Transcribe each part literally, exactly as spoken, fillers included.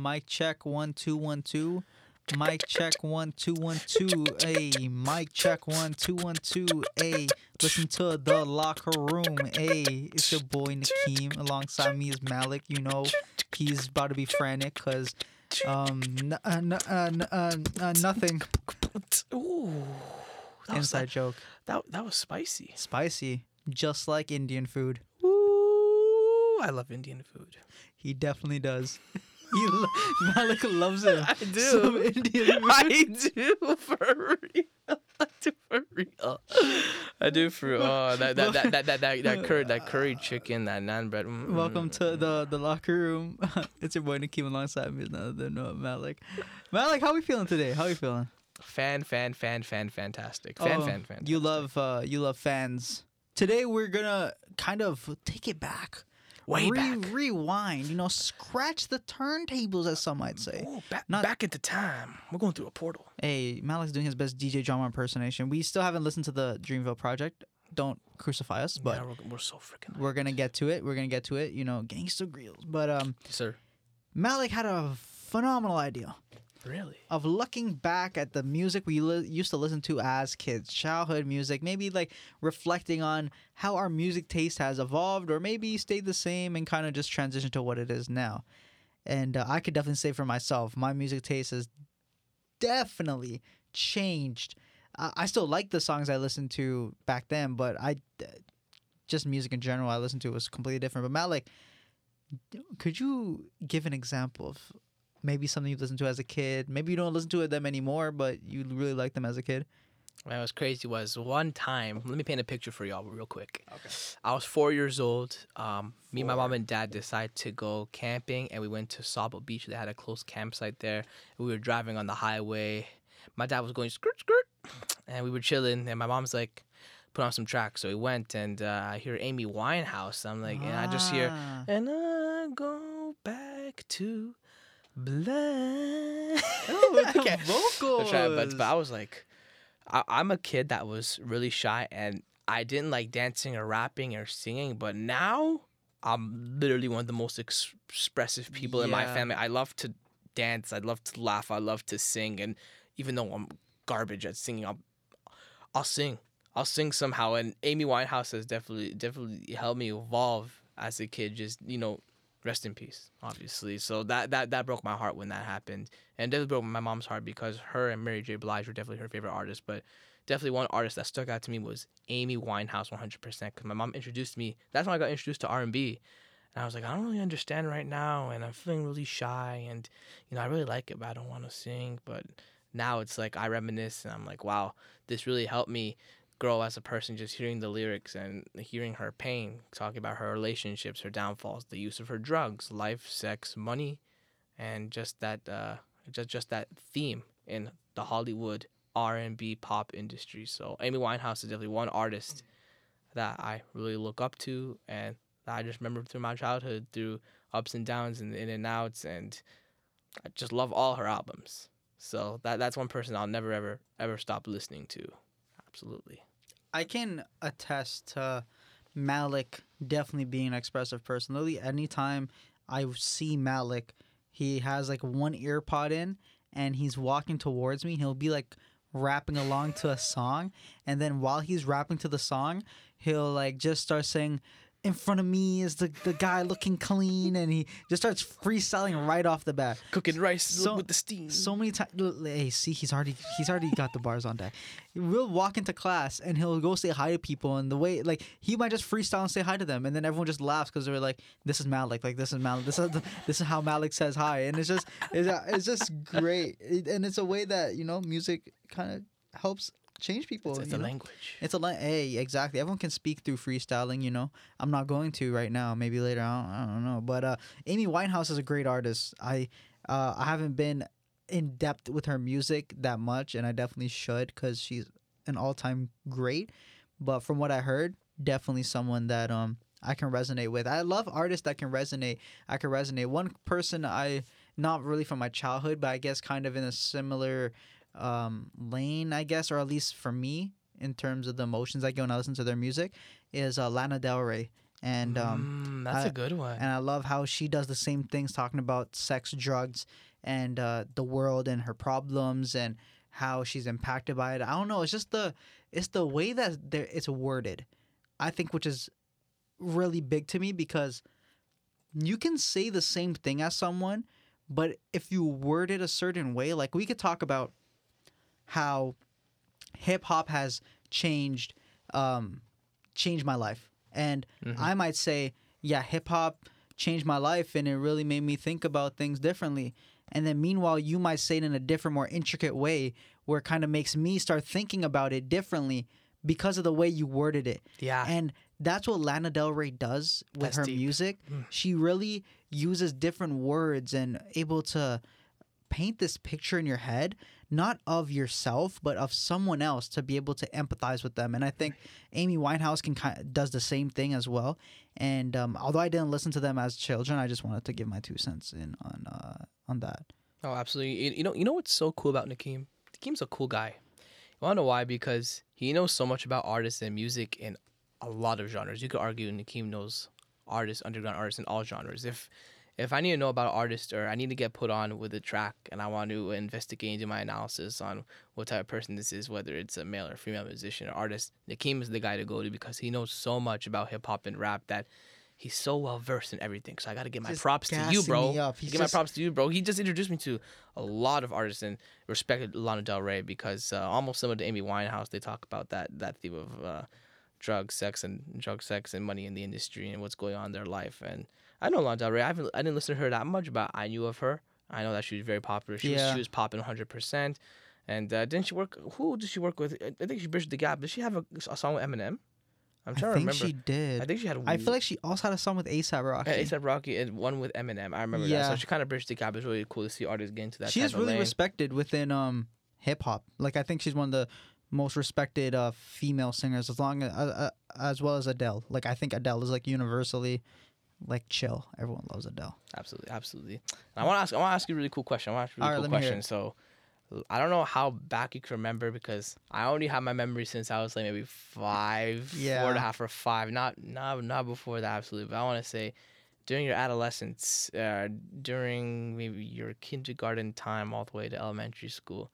Mic check one two one two. Mic check one two one two. Ayy. Mic check one two one two. Ayy. Listen to The Locker Room. Ayy. It's your boy Nickeem. Alongside me is Malik. You know he's about to be frantic because um n- uh, n- uh, n- uh, uh, nothing. Ooh. Inside that, joke. That that was spicy. Spicy. Just like Indian food. Ooh, I love Indian food. He definitely does. He lo- Malik loves it. I do. Some Indian food. I do for real. I do for real. I do for real. Oh, that that that that that that, that curry that curry chicken, that naan bread. Mm-hmm. Welcome to the the locker room. It's your boy Nickeem alongside me, none other than Malik. Malik, how we feeling today? How we feeling? Fan, fan, fan, fan, fantastic. Fan, oh, fan, fan. You love, uh, you love fans. Today we're gonna kind of take it back, way Re- back, rewind. You know, scratch the turntables, as some might say. Ooh, back, Not- back into time. We're going through a portal. Hey, Malik's doing his best D J drama impersonation. We still haven't listened to the Dreamville project. Don't crucify us, but yeah, we're, we're so freaking. We're gonna get to it. We're gonna get to it. You know, Gangsta Grillz. But um, yes, sir, Malik had a phenomenal idea. Really? Of looking back at the music we li- used to listen to as kids, childhood music, maybe like reflecting on how our music taste has evolved or maybe stayed the same and kind of just transitioned to what it is now. And uh, I could definitely say for myself, my music taste has definitely changed. Uh, I still like the songs I listened to back then, but I uh, just music in general I listened to was completely different. But Malik, could you give an example of maybe something you listened to as a kid? Maybe you don't listen to them anymore, but you really liked them as a kid. What was crazy was one time, let me paint a picture for y'all real quick. Okay. I was four years old. Um, four. Me and my mom and dad decided to go camping, and we went to Sauble Beach. They had a close campsite there. We were driving on the highway. My dad was going, skirt, skirt, and we were chilling, and my mom's like, put on some tracks. So we went, and uh, I hear Amy Winehouse. I'm like, ah. And I just hear, and I go back to... Black. Oh, with the okay. vocals. Trying, but, but I was like, I, I'm a kid that was really shy, and I didn't like dancing or rapping or singing. But now, I'm literally one of the most ex- expressive people yeah. in my family. I love to dance. I love to laugh. I love to sing. And even though I'm garbage at singing, I'll, I'll sing. I'll sing somehow. And Amy Winehouse has definitely, definitely helped me evolve as a kid. Just, you know. Rest in peace, obviously. So that, that that broke my heart when that happened. And definitely broke my mom's heart because her and Mary J. Blige were definitely her favorite artists. But definitely one artist that stuck out to me was Amy Winehouse one hundred percent because my mom introduced me. That's when I got introduced to R and B. And I was like, I don't really understand right now. And I'm feeling really shy. And, you know, I really like it, but I don't want to sing. But now it's like I reminisce and I'm like, wow, this really helped me grow as a person, just hearing the lyrics and hearing her pain, talking about her relationships, her downfalls, the use of her drugs, life, sex, money, and just that uh just just that theme in the Hollywood R and B pop industry. So Amy Winehouse is definitely one artist that I really look up to and that I just remember through my childhood, through ups and downs and in and outs, and I just love all her albums. So that that's one person I'll never ever ever stop listening to. Absolutely. I can attest to Malik definitely being an expressive person. Literally, anytime I see Malik, he has like one ear pod in and he's walking towards me. He'll be like rapping along to a song. And then while he's rapping to the song, he'll like just start saying, in front of me is the, the guy looking clean. And he just starts freestyling right off the bat. Cooking rice so, with the steam. So many times. Hey, see, he's already he's already got the bars on deck. We'll walk into class and he'll go say hi to people. And the way, like, he might just freestyle and say hi to them. And then everyone just laughs because they're like, this is Malik. Like, this is Malik. This is, this is how Malik says hi. And it's just, it's, it's just great. It, and it's a way that, you know, music kind of helps change people. It's, it's a know? language. It's a language. Hey, exactly. Everyone can speak through freestyling, you know. I'm not going to right now. Maybe later. I don't, I don't know. But uh, Amy Winehouse is a great artist. I uh, I haven't been in depth with her music that much, and I definitely should because she's an all-time great. But from what I heard, definitely someone that um I can resonate with. I love artists that can resonate. I can resonate. One person I, not really from my childhood, but I guess kind of in a similar um lane, I guess, or at least for me in terms of the emotions I get when I listen to their music, is uh, Lana Del Rey. And um, mm, that's I, a good one. And I love how she does the same things, talking about sex, drugs, and uh, the world and her problems and how she's impacted by it. I don't know. It's just the it's the way that it's worded, I think, which is really big to me, because you can say the same thing as someone, but if you word it a certain way, like we could talk about how hip hop has changed, um, changed my life. And mm-hmm. I might say, yeah, hip-hop changed my life and it really made me think about things differently. And then meanwhile, you might say it in a different, more intricate way where it kind of makes me start thinking about it differently because of the way you worded it. Yeah. And that's what Lana Del Rey does with that's her deep. music. Mm. She really uses different words and able to paint this picture in your head, not of yourself, but of someone else, to be able to empathize with them. And I think Amy Winehouse can kind of, does the same thing as well. And um, although I didn't listen to them as children, I just wanted to give my two cents in on uh, on that. Oh, absolutely. You know, you know what's so cool about Nickeem? Nickeem's a cool guy. You want to know why? Because he knows so much about artists and music in a lot of genres. You could argue Nickeem knows artists, underground artists in all genres. If If I need to know about an artist, or I need to get put on with a track and I want to investigate and do my analysis on what type of person this is, whether it's a male or female musician or artist, Nickeem is the guy to go to, because he knows so much about hip-hop and rap that he's so well-versed in everything. So I got to give my just props to you, bro. Give just... my props to you, bro. He just introduced me to a lot of artists, and respected Lana Del Rey, because uh, almost similar to Amy Winehouse, they talk about that, that theme of uh, drug, sex, and drug, sex, and money in the industry and what's going on in their life. And I know Lana Del Rey. I haven't, I didn't listen to her that much, but I knew of her. I know that she was very popular. She yeah. was she was popping one hundred percent. And uh, didn't she work? Who did she work with? I think she bridged the gap. Did she have a, a song with Eminem? I'm trying I to remember. I think she did. I think she had. I feel like she also had a song with ASAP Rocky. Yeah, ASAP Rocky and one with Eminem. I remember yeah. that. So she kind of bridged the gap. It's really cool to see artists get into that. She's really lane. respected within um hip hop. Like, I think she's one of the most respected uh, female singers, as long as uh, uh, as well as Adele. Like, I think Adele is like universally. Like, chill. Everyone loves Adele. Absolutely, absolutely. And I want to ask. I want to ask you a really cool question. I want to ask you a really All cool right, question. So, I don't know how back you can remember, because I only have my memory since I was like maybe five, yeah. four and a half or five. Not, not, not before that. Absolutely. But I want to say, during your adolescence, uh, during maybe your kindergarten time all the way to elementary school,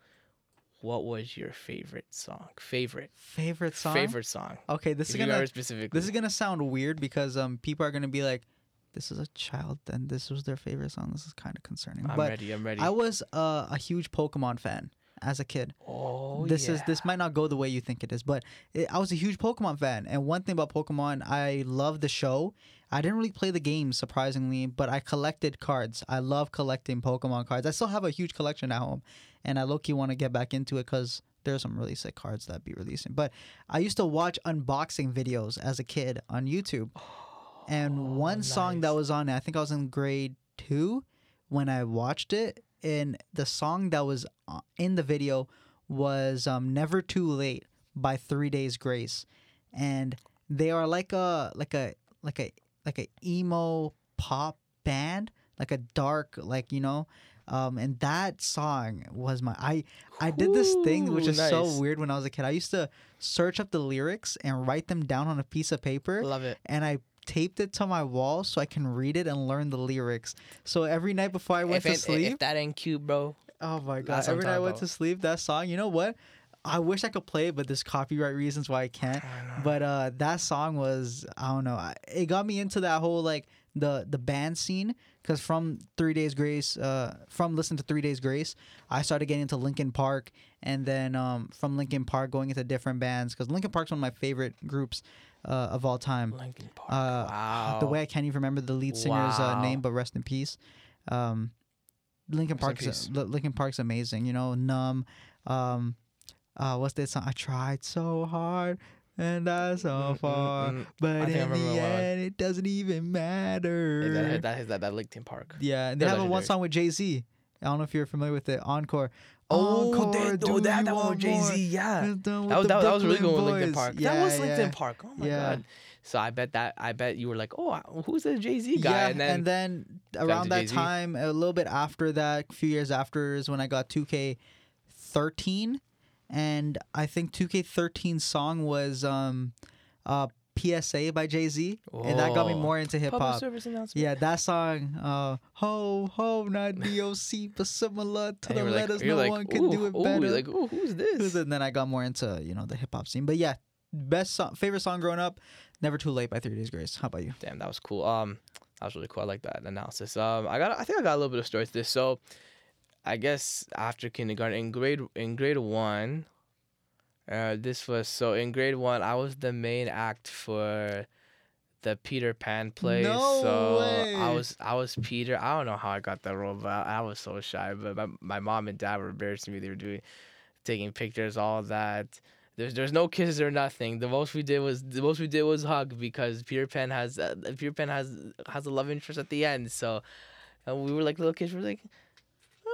what was your favorite song? Favorite. Favorite song. Favorite song. Okay, this if is gonna. You remember specifically. This is gonna sound weird, because um people are gonna be like, this is a child, and this was their favorite song. This is kind of concerning. I'm but ready. I'm ready. I was uh, a huge Pokemon fan as a kid. Oh, this yeah. is this might not go the way you think it is, but it, I was a huge Pokemon fan. And one thing about Pokemon, I loved the show. I didn't really play the game, surprisingly, but I collected cards. I love collecting Pokemon cards. I still have a huge collection at home, and I low-key want to get back into it, because there's some really sick cards that be releasing. But I used to watch unboxing videos as a kid on YouTube. And one oh, nice. song that was on it, I think I was in grade two when I watched it, and the song that was in the video was um, "Never Too Late" by Three Days Grace, and they are like a like a like a like a emo pop band, like a dark, like, you know. Um, and that song was my I I did this thing which is nice. so weird. When I was a kid, I used to search up the lyrics and write them down on a piece of paper. Love it. And I taped it to my wall so I can read it and learn the lyrics. So every night before I went if to it, sleep, if that ain't cute, bro. Oh my god! Every night I went to sleep, that song. You know what? I wish I could play it, but there's copyright reasons why I can't. I but uh, that song was, I don't know. It got me into that whole like the the band scene, because from Three Days Grace, uh, from listening to Three Days Grace, I started getting into Linkin Park, and then um, from Linkin Park going into different bands, because Linkin Park's one of my favorite groups. Uh, of all time. Linkin Park. Uh, wow. The way I can't even remember the lead singer's wow. uh, name, but rest in peace. Um, Linkin Park is uh, Linkin Park's amazing. You know, Numb. Um, uh, what's that song? I tried so hard and I so far, mm-hmm. but I in the end, it doesn't even matter. Hey, that, that is that, that Linkin Park. Yeah, and they They're have one song with Jay-Z. I don't know if you're familiar with it. Encore. Oh, that, oh, that, that one with Jay-Z, yeah. That was, that, that was really good with Linkin Park. Yeah, that was Linkin yeah. Park. Oh my yeah. god. So I bet that I bet you were like, oh, who's the Jay-Z guy? Yeah, and then, and then around that Jay-Z. time, a little bit after that, a few years after, is when I got two K thirteen, and I think two K thirteen's song was um, uh, P S A by Jay-Z, oh. and that got me more into hip hop. Yeah, that song, uh, ho ho, not D O C, but similar to and the letters, like, no like, one can do it better. Ooh, like, ooh, who's this? And then I got more into, you know, the hip hop scene. But yeah, best song, favorite song growing up, "Never Too Late" by Three Days Grace. How about you? Damn, that was cool. Um, that was really cool. I like that analysis. Um, I got, I think I got a little bit of story to this. So, I guess after kindergarten, in grade in grade one. Uh, this was so in grade one. I was the main act for the Peter Pan play. No so way. I was I was Peter. I don't know how I got that role, but I, I was so shy. But my, my mom and dad were embarrassing me. They were doing taking pictures, all that. There's there's no kisses or nothing. The most we did was the most we did was hug because Peter Pan has uh, Peter Pan has has a love interest at the end. So and we were like little kids. We were like,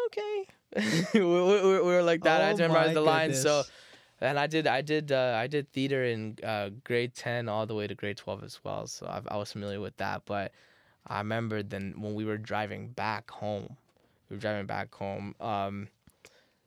okay, we, we, we were like that. Oh, I just memorized the line. So. And I did, I did, uh, I did theater in uh, grade ten all the way to grade twelve as well. So I've, I was familiar with that. But I remember then when we were driving back home, we were driving back home. Um,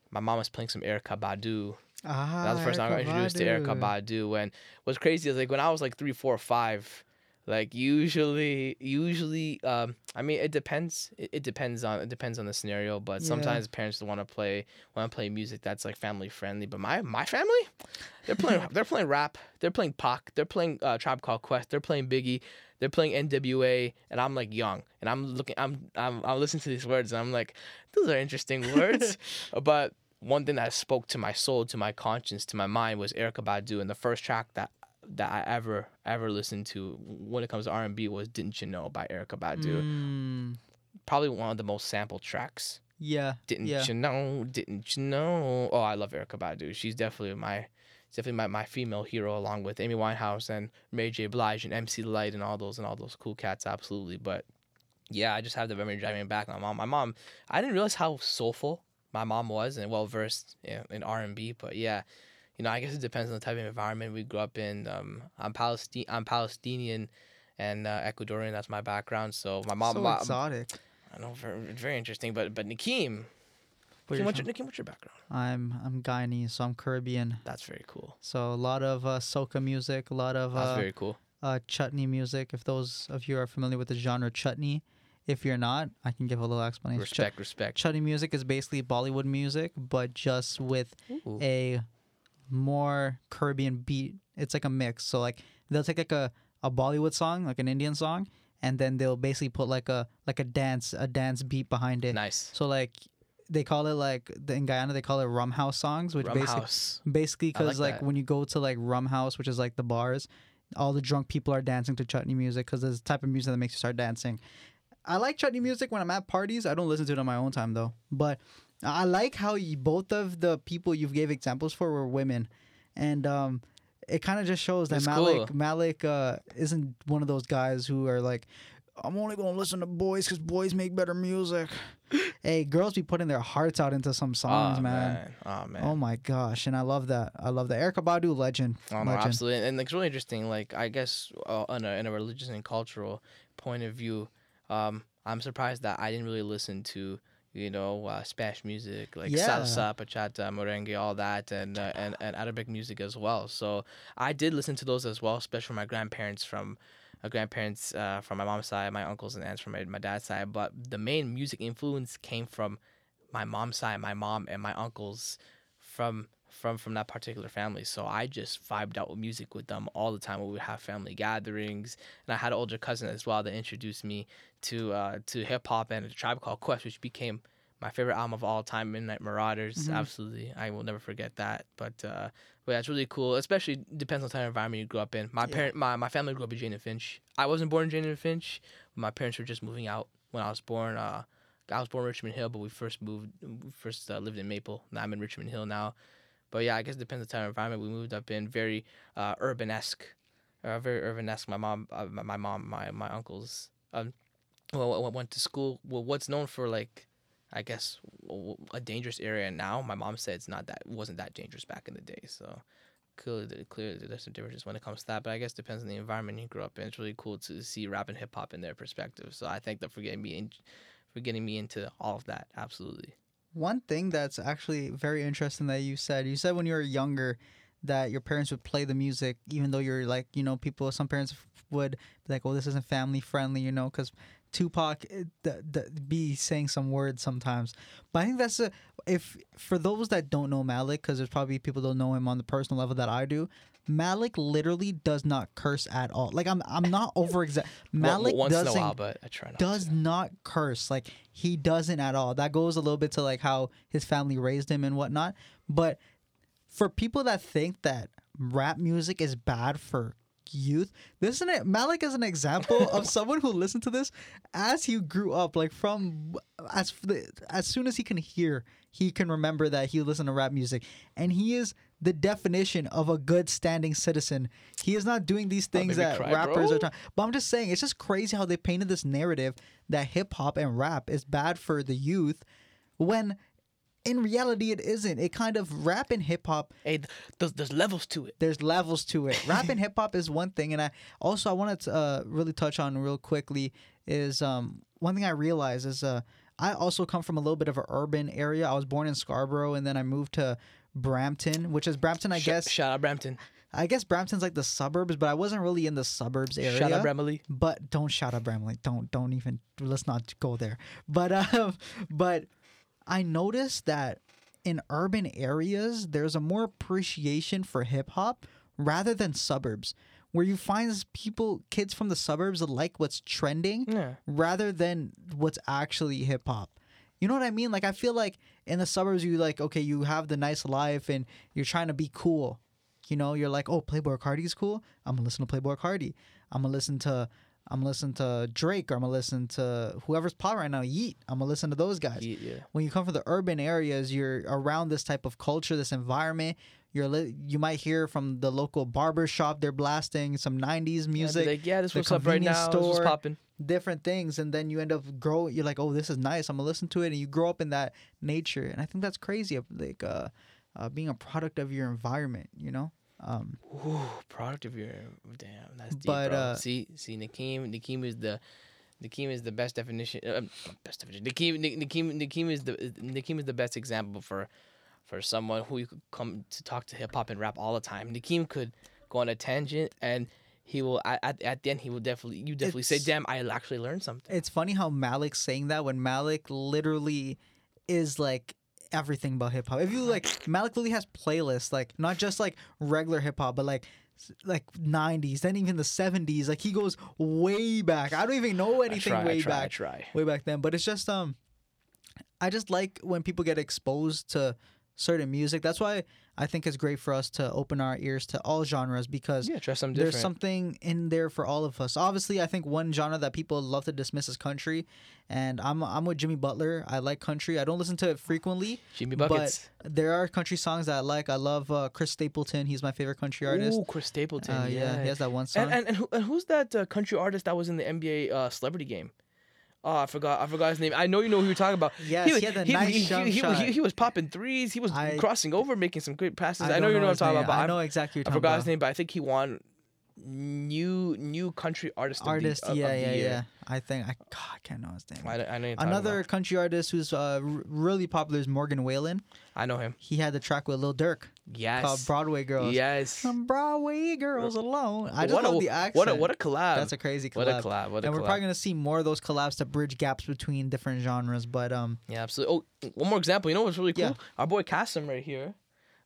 my mom was playing some Erykah Badu. Ah, that was the first Erykah time I got introduced Badu. to Erykah Badu. And what's crazy is like when I was like three, four, five. Like usually, usually, um, I mean, it depends. It, it depends on it depends on the scenario. But yeah. sometimes parents want to play want to play music that's like family friendly. But my my family, they're playing they're playing rap. They're playing Pac. They're playing uh, Tribe Called Quest. They're playing Biggie. They're playing N W A. And I'm like young. And I'm looking. I'm I'm I'm listening to these words. And I'm like, those are interesting words. But one thing that spoke to my soul, to my conscience, to my mind was Erykah Badu. And the first track that. that I ever, ever listened to when it comes to R and B was Didn't You Know by Erykah Badu. Mm. Probably one of the most sampled tracks. Yeah. Didn't yeah. you know? Didn't you know? Oh, I love Erykah Badu. She's definitely my definitely my, my female hero along with Amy Winehouse and Mary J. Blige and M C Lyte and all those and all those cool cats, absolutely. But yeah, I just have the memory driving back. My mom, my mom, I didn't realize how soulful my mom was and well-versed in, in R and B, but yeah. You know, I guess it depends on the type of environment we grew up in. Um, I'm Palestine, I'm Palestinian, and uh, Ecuadorian. That's my background. So my mom. So my, exotic. I know, very, very interesting. But but Nickeem, what Nickeem, what's your, Nickeem, what's your background? I'm I'm Guyanese, so I'm Caribbean. That's very cool. So a lot of uh, soca music, a lot of. Uh, that's very cool. Uh, chutney music. If those of you are familiar with the genre chutney. If you're not, I can give a little explanation. Respect, Ch- respect. Chutney music is basically Bollywood music, but just with Ooh. a. more Caribbean beat. It's like a mix. So like they'll take like a, a Bollywood song, like an Indian song, and then they'll basically put like a like a dance a dance beat behind it. Nice. So like they call it like in Guyana they call it rum house songs, which rum basically house. basically because like, like when you go to like rum house, which is like the bars, all the drunk people are dancing to chutney music because there's a type of music that makes you start dancing. I like chutney music when I'm at parties. I don't listen to it on my own time though, but. I like how you, both of the people you gave examples for were women, and um, it kind of just shows that That's Malik cool. Malik uh, isn't one of those guys who are like, I'm only gonna listen to boys because boys make better music. Hey, girls be putting their hearts out into some songs, oh, man. man. Oh man. Oh my gosh, and I love that. I love that. Erykah Badu, legend. Oh no, legend. Absolutely, and it's really interesting. Like I guess uh, in, a, in a religious and cultural point of view, um, I'm surprised that I didn't really listen to. You know, uh, Spanish music, like yeah. salsa, bachata, merengue, all that, and, uh, and and Arabic music as well. So I did listen to those as well, especially from my grandparents, from my grandparents uh, from my mom's side, my uncles and aunts from my, my dad's side. But the main music influence came from my mom's side, my mom and my uncles from from from that particular family. So I just vibed out with music with them all the time. We would have family gatherings, and I had an older cousin as well that introduced me to uh, to hip hop and A Tribe Called Quest, which became my favorite album of all time, Midnight Marauders. Mm-hmm. Absolutely, I will never forget that. But uh, but that's really cool. Especially depends on the type of environment you grew up in. My yeah. parent, my, my family grew up in Jane and Finch. I wasn't born in Jane and Finch. My parents were just moving out when I was born. Uh, I was born in Richmond Hill, but we first moved, we first uh, lived in Maple. Now I'm in Richmond Hill now. But yeah, I guess it depends on the type of environment we moved up in. Very uh, urban-esque, uh, very urban-esque. My mom, uh, my mom, my my uncles. Um, well, I went to school. Well, what's known for like, I guess, a dangerous area now. My mom said it's not that, it wasn't that dangerous back in the day. So clearly, clearly, there's some differences when it comes to that. But I guess it depends on the environment you grew up in. It's really cool to see rap and hip hop in their perspective. So I thank them for getting me, in, for getting me into all of that. Absolutely. One thing that's actually very interesting that you said, you said when you were younger that your parents would play the music, even though you're like, you know, people, some parents would be like, oh, this isn't family friendly, you know, because Tupac it, the, the, be saying some words sometimes. But I think that's a, if for those that don't know Malik, because there's probably people that don't know him on the personal level that I do, Malik literally does not curse at all. Like, I'm I'm not over exact. Malik well, once doesn't in a while, but I try not does to. not curse. Like, he doesn't at all. That goes a little bit to like how his family raised him and whatnot. But for people that think that rap music is bad for youth, this isn't it. Malik is an example of someone who listened to this as he grew up. Like, from as as soon as he can hear, he can remember that he listened to rap music, and he is the definition of a good standing citizen. He is not doing these things that cry, rappers bro. are trying. But I'm just saying, it's just crazy how they painted this narrative that hip hop and rap is bad for the youth, when in reality it isn't. It kind of rap and hip hop. Hey, there's, there's levels to it. There's levels to it. Rap and hip hop is one thing, and I also I wanted to uh, really touch on real quickly is um, one thing I realized is uh, I also come from a little bit of an urban area. I was born in Scarborough, and then I moved to Brampton, which is Brampton, I Sh- guess. Shout out Brampton. I guess Brampton's like the suburbs, but I wasn't really in the suburbs area. Shout out Bramley. But don't shout out Bramley. Don't don't even. Let's not go there. But um, but I noticed that in urban areas, there's a more appreciation for hip hop rather than suburbs, where you find people, kids from the suburbs, like what's trending yeah. rather than what's actually hip hop. You know what I mean? Like, I feel like in the suburbs, you like, okay, you have the nice life and you're trying to be cool. You know, you're like, oh, Playboi Carti is cool. I'm gonna listen to Playboi Carti. I'm gonna listen to, I'm gonna listen to Drake, or I'm gonna listen to whoever's pop right now. Yeet. I'm gonna listen to those guys. Yeet, yeah. When you come from the urban areas, you're around this type of culture, this environment. You're li- you might hear from the local barber shop, they're blasting some nineties music. Yeah, like, yeah this what's up right now. Store, this was popping. Different things, and then you end up grow. You're like, oh, this is nice. I'm gonna listen to it, and you grow up in that nature. And I think that's crazy. Like, uh, uh being a product of your environment, you know. Um, Ooh, product of your damn. That's deep, but, bro. Uh, see, see, Nickeem, Nickeem is the, Nickeem is the best definition. Uh, best definition. Nickeem, Nickeem, Nickeem is the Nickeem is the best example for, for someone who you could come to talk to hip hop and rap all the time. Nickeem could go on a tangent and. He will at at the end. He will definitely. You definitely it's, say, "Damn, I actually learned something." It's funny how Malik's saying that when Malik literally is like everything about hip hop. If you like, Malik literally has playlists, like not just like regular hip hop, but like like nineties, then even the seventies. Like, he goes way back. I don't even know anything I try, way I try, back, I try. way back then. But it's just um, I just like when people get exposed to certain music. That's why I think it's great for us to open our ears to all genres, because yeah, try something different. There's something in there for all of us. Obviously, I think one genre that people love to dismiss is country, and I'm I'm with Jimmy Butler. I like country. I don't listen to it frequently, Jimmy Buckets. But there are country songs that I like. I love uh, Chris Stapleton. He's my favorite country artist. Ooh, Chris Stapleton. Uh, yeah, yeah, he has that one song. And and, and, who, and who's that uh, country artist that was in the N B A uh, Celebrity Game? Oh, I forgot. I forgot his name. I know you know who you're talking about. Yes, he, was, he had a he, nice he, jump he, he, shot. He, he was popping threes. He was I, crossing over, making some great passes. I, I know you know what I'm talking name. about. I know exactly. What you're I forgot about. his name, but I think he won new new country artist. Artist, of the, yeah, of yeah, the year. yeah. I think I God, I can't know his name. I, I know you're Another about. country artist who's uh, really popular is Morgan Wallen. I know him. He had the track with Lil Durk. Yes. Called Broadway Girls. Yes. Some Broadway girls alone. I just what love a, the accent. What a, what a collab. That's a crazy collab. What a collab. What a and we're collab. probably going to see more of those collabs to bridge gaps between different genres. But um, yeah, absolutely. Oh, one more example. You know what's really cool? Yeah. Our boy Kasim right here.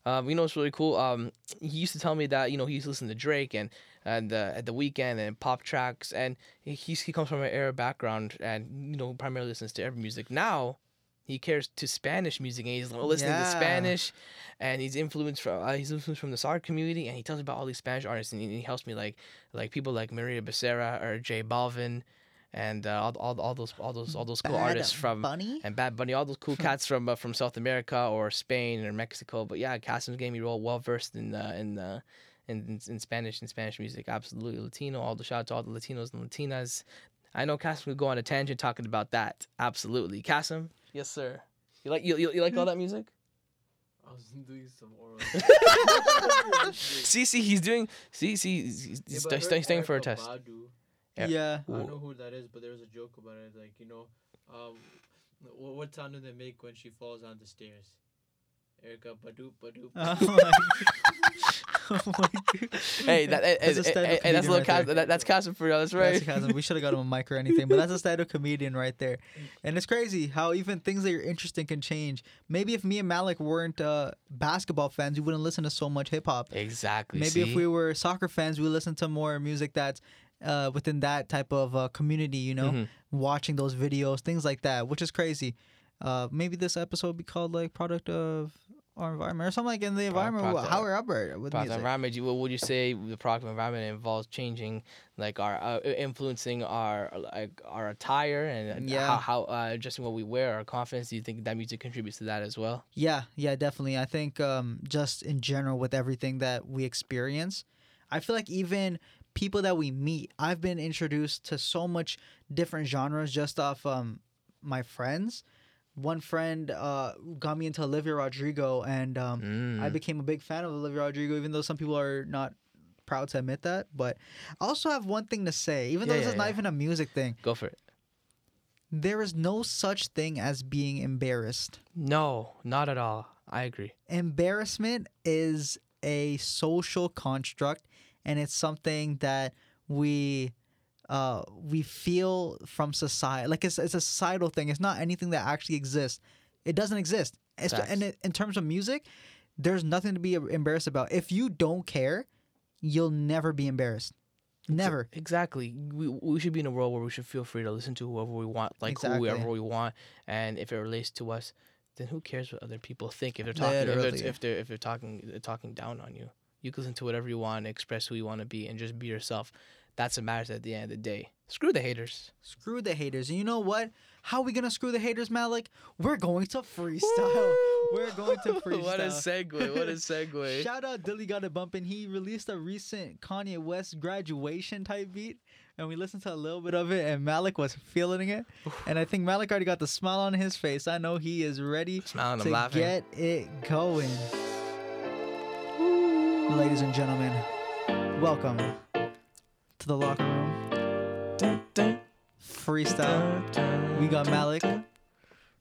Um, you know what's really cool? Um, he used to tell me that, you know, he used to listen to Drake and and uh, at the weekend and pop tracks. And he he comes from an Arab background and, you know, primarily listens to Arab music. Now he cares to Spanish music, and he's listening yeah. to Spanish, and he's influenced from uh, he's influenced from the S A R community, and he tells me about all these Spanish artists, and he, he helps me like like people like Maria Becerra or J Balvin, and uh, all, all all those all those all those cool Bad artists from Bunny? and Bad Bunny, all those cool cats from uh, from South America or Spain or Mexico. But yeah, Kasim's game, he real well versed in uh, in, uh, in in Spanish and Spanish music. Absolutely Latino. All the shout out to all the Latinos and Latinas. I know Kasim would go on a tangent talking about that. Absolutely, Kasim. Yes, sir. You like you, you, you like all that music? I was doing some oral. see, see, he's doing. See, see, he's, he's yeah, st- staying for a test. Badu. Yeah. yeah. I don't know who that is, but there was a joke about it. Like, you know, um, what, what sound do they make when she falls down the stairs? Erykah Badu, Badu. Badu. Oh my Oh my God. Hey, that, hey, that's, hey, hey, hey, that's a little right cos- that, that's Cosmo for y'all. That's right. That's we should have got him a mic or anything, but that's a style of comedian right there. And it's crazy how even things that you're interested in can change. Maybe if me and Malik weren't uh, basketball fans, we wouldn't listen to so much hip hop. Exactly. Maybe see? if we were soccer fans, we would listen to more music that's uh, within that type of uh, community. You know, mm-hmm. watching those videos, things like that, which is crazy. Uh, maybe this episode would be called like product of our environment or something like in the environment. Product, what, how we're up with product music. Environment. You, what would you say the product of environment involves changing, like our uh, influencing our like our attire and yeah. how, how uh, adjusting what we wear, our confidence? Do you think that music contributes to that as well? Yeah, yeah, definitely. I think um, just in general with everything that we experience, I feel like even people that we meet, I've been introduced to so much different genres just off um, my friends. One friend uh, got me into Olivia Rodrigo, and um, mm. I became a big fan of Olivia Rodrigo, even though some people are not proud to admit that. But I also have one thing to say, even yeah, though this yeah, is yeah. not even a music thing. Go for it. There is no such thing as being embarrassed. No, not at all. I agree. Embarrassment is a social construct, and it's something that we... Uh, we feel from society, like it's it's a societal thing. It's not anything that actually exists. It doesn't exist. It's just, and it, in terms of music, there's nothing to be embarrassed about. If you don't care, you'll never be embarrassed. Never. Exactly. We we should be in a world where we should feel free to listen to whoever we want, like exactly. whoever we want, and if it relates to us, then who cares what other people think if they're talking if they're, if they're if they're talking they're talking down on you. You can listen to whatever you want, express who you want to be, and just be yourself. That's what matters at the end of the day. Screw the haters. Screw the haters. And you know what? How are we going to screw the haters, Malik? We're going to freestyle. Woo! We're going to freestyle. What a segue. What a segue. Shout out Dilly Got It Bumpin'. He released a recent Kanye West graduation type beat. And we listened to a little bit of it, and Malik was feeling it. And I think Malik already got the smile on his face. I know he is ready Smiling to and get it going. Ooh. Ladies and gentlemen, welcome. The locker room freestyle. We got Malik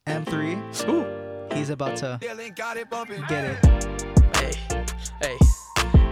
M three. Ooh. He's about to got it get it. Hey, hey,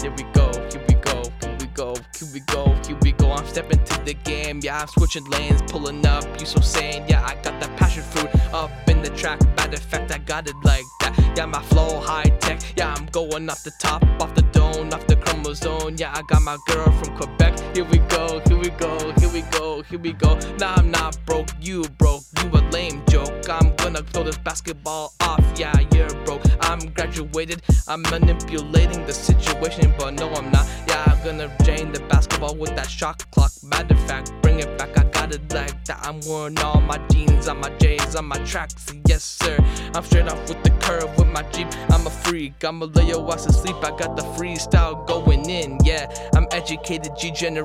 here we go, here we go, here we go, here we go, here we go. I'm stepping to the game, yeah. I'm switching lanes, pulling up. You so sane, yeah. I got that passion fruit up in the track. Matter of fact, I got it like that. Yeah, my flow high tech. Yeah, I'm going off the top, off the dome, off the chromosome. Yeah, I got my girl from Quebec. Here we go, here we go, here we go, here we go. Nah, I'm not broke, you broke, you a lame joke. I'm gonna throw this basketball off, yeah, you're broke. I'm graduated, I'm manipulating the situation, but no I'm not. Yeah, I'm gonna drain the basketball with that shot clock. Matter of fact, bring it back, I got it like that. I'm wearing all my jeans, on my J's, on my tracks, yes sir. I'm straight off with the curve with my Jeep. I'm a freak, I'ma lay your ass to sleep. I got the freestyle going in, yeah. I'm educated, G-generated.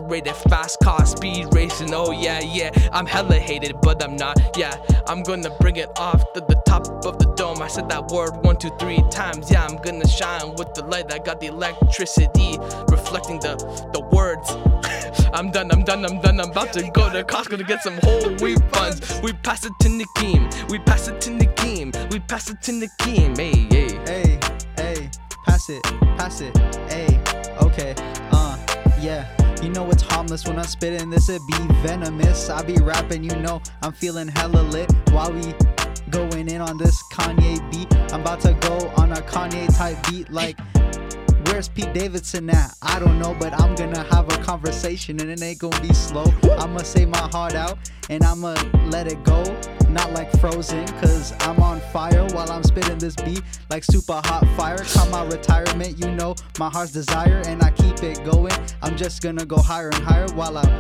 Fast car, speed racing, oh yeah, yeah. I'm hella hated, but I'm not, yeah. I'm gonna bring it off to the top of the dome. I said that word one, two, three times, yeah. I'm gonna shine with the light. I got the electricity reflecting the, the words. I'm done, I'm done, I'm done. I'm about to go to Costco to get some whole wheat buns. We pass it to Nickeem, we pass it to Nickeem, we pass it to Nickeem. Hey, hey, hey, hey, pass it, pass it, hey, okay, uh, yeah. You know it's harmless when I'm spittin', this it be venomous. I be rapping, you know I'm feeling hella lit while we going in on this Kanye beat. I'm about to go on a Kanye type beat like, where's Pete Davidson at? I don't know, but I'm gonna have a conversation and it ain't gonna be slow. I'ma say my heart out and I'ma let it go. Not like Frozen, cause I'm on fire while I'm spitting this beat like super hot fire. Come my retirement, you know my heart's desire and I keep it going. I'm just gonna go higher and higher while I'm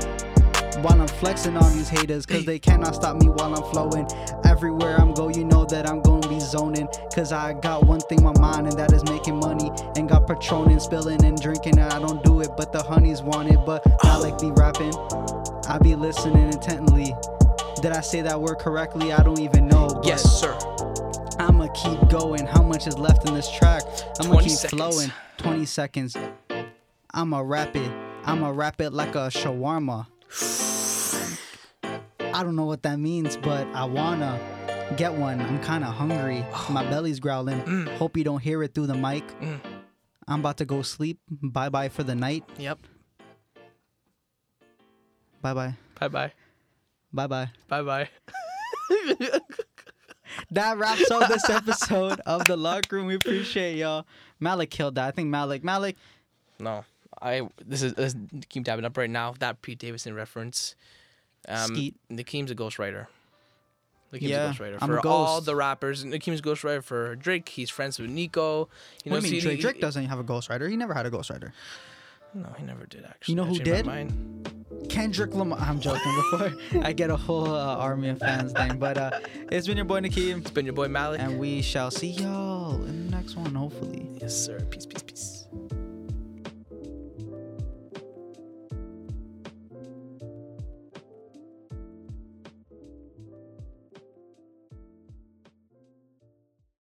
While I'm flexing on these haters, cause they cannot stop me while I'm flowing. Everywhere I'm go, you know that I'm gonna be zoning. Cause I got one thing in my mind, and that is making money. And got Patronin spilling and drinking, and I don't do it, but the honeys want it. But Malik be rapping, I be listening intently. Did I say that word correctly? I don't even know. Yes, sir. I'ma keep going. How much is left in this track? I'ma keep seconds. Flowing. twenty seconds. I'ma rap it. I'ma rap it like a shawarma. I don't know what that means, but I wanna get one. I'm kinda hungry. My belly's growling. Mm. Hope you don't hear it through the mic. Mm. I'm about to go sleep. Bye-bye for the night. Yep. Bye-bye. Bye-bye. Bye-bye. Bye-bye. That wraps up this episode of The Locker Room. We appreciate y'all. Malik killed that. I think Malik. Malik. No. I this is this, Nickeem dabbing up right now. That Pete Davidson reference. Um, Skeet. Nickeem's a ghostwriter. Nickeem's yeah, a ghostwriter for ghost. all the rappers. Nickeem's a ghostwriter for Drake. He's friends with Nico. You what know, do you mean? See, Drake, he, Drake doesn't have a ghostwriter. He never had a ghostwriter. No, he never did. Actually, you know I who did? Kendrick Lamar. I'm joking. Before I get a whole uh, army of fans thing, but uh, it's been your boy Nickeem. It's been your boy Malik, and we shall see y'all in the next one. Hopefully. Yes, sir. Peace, peace, peace.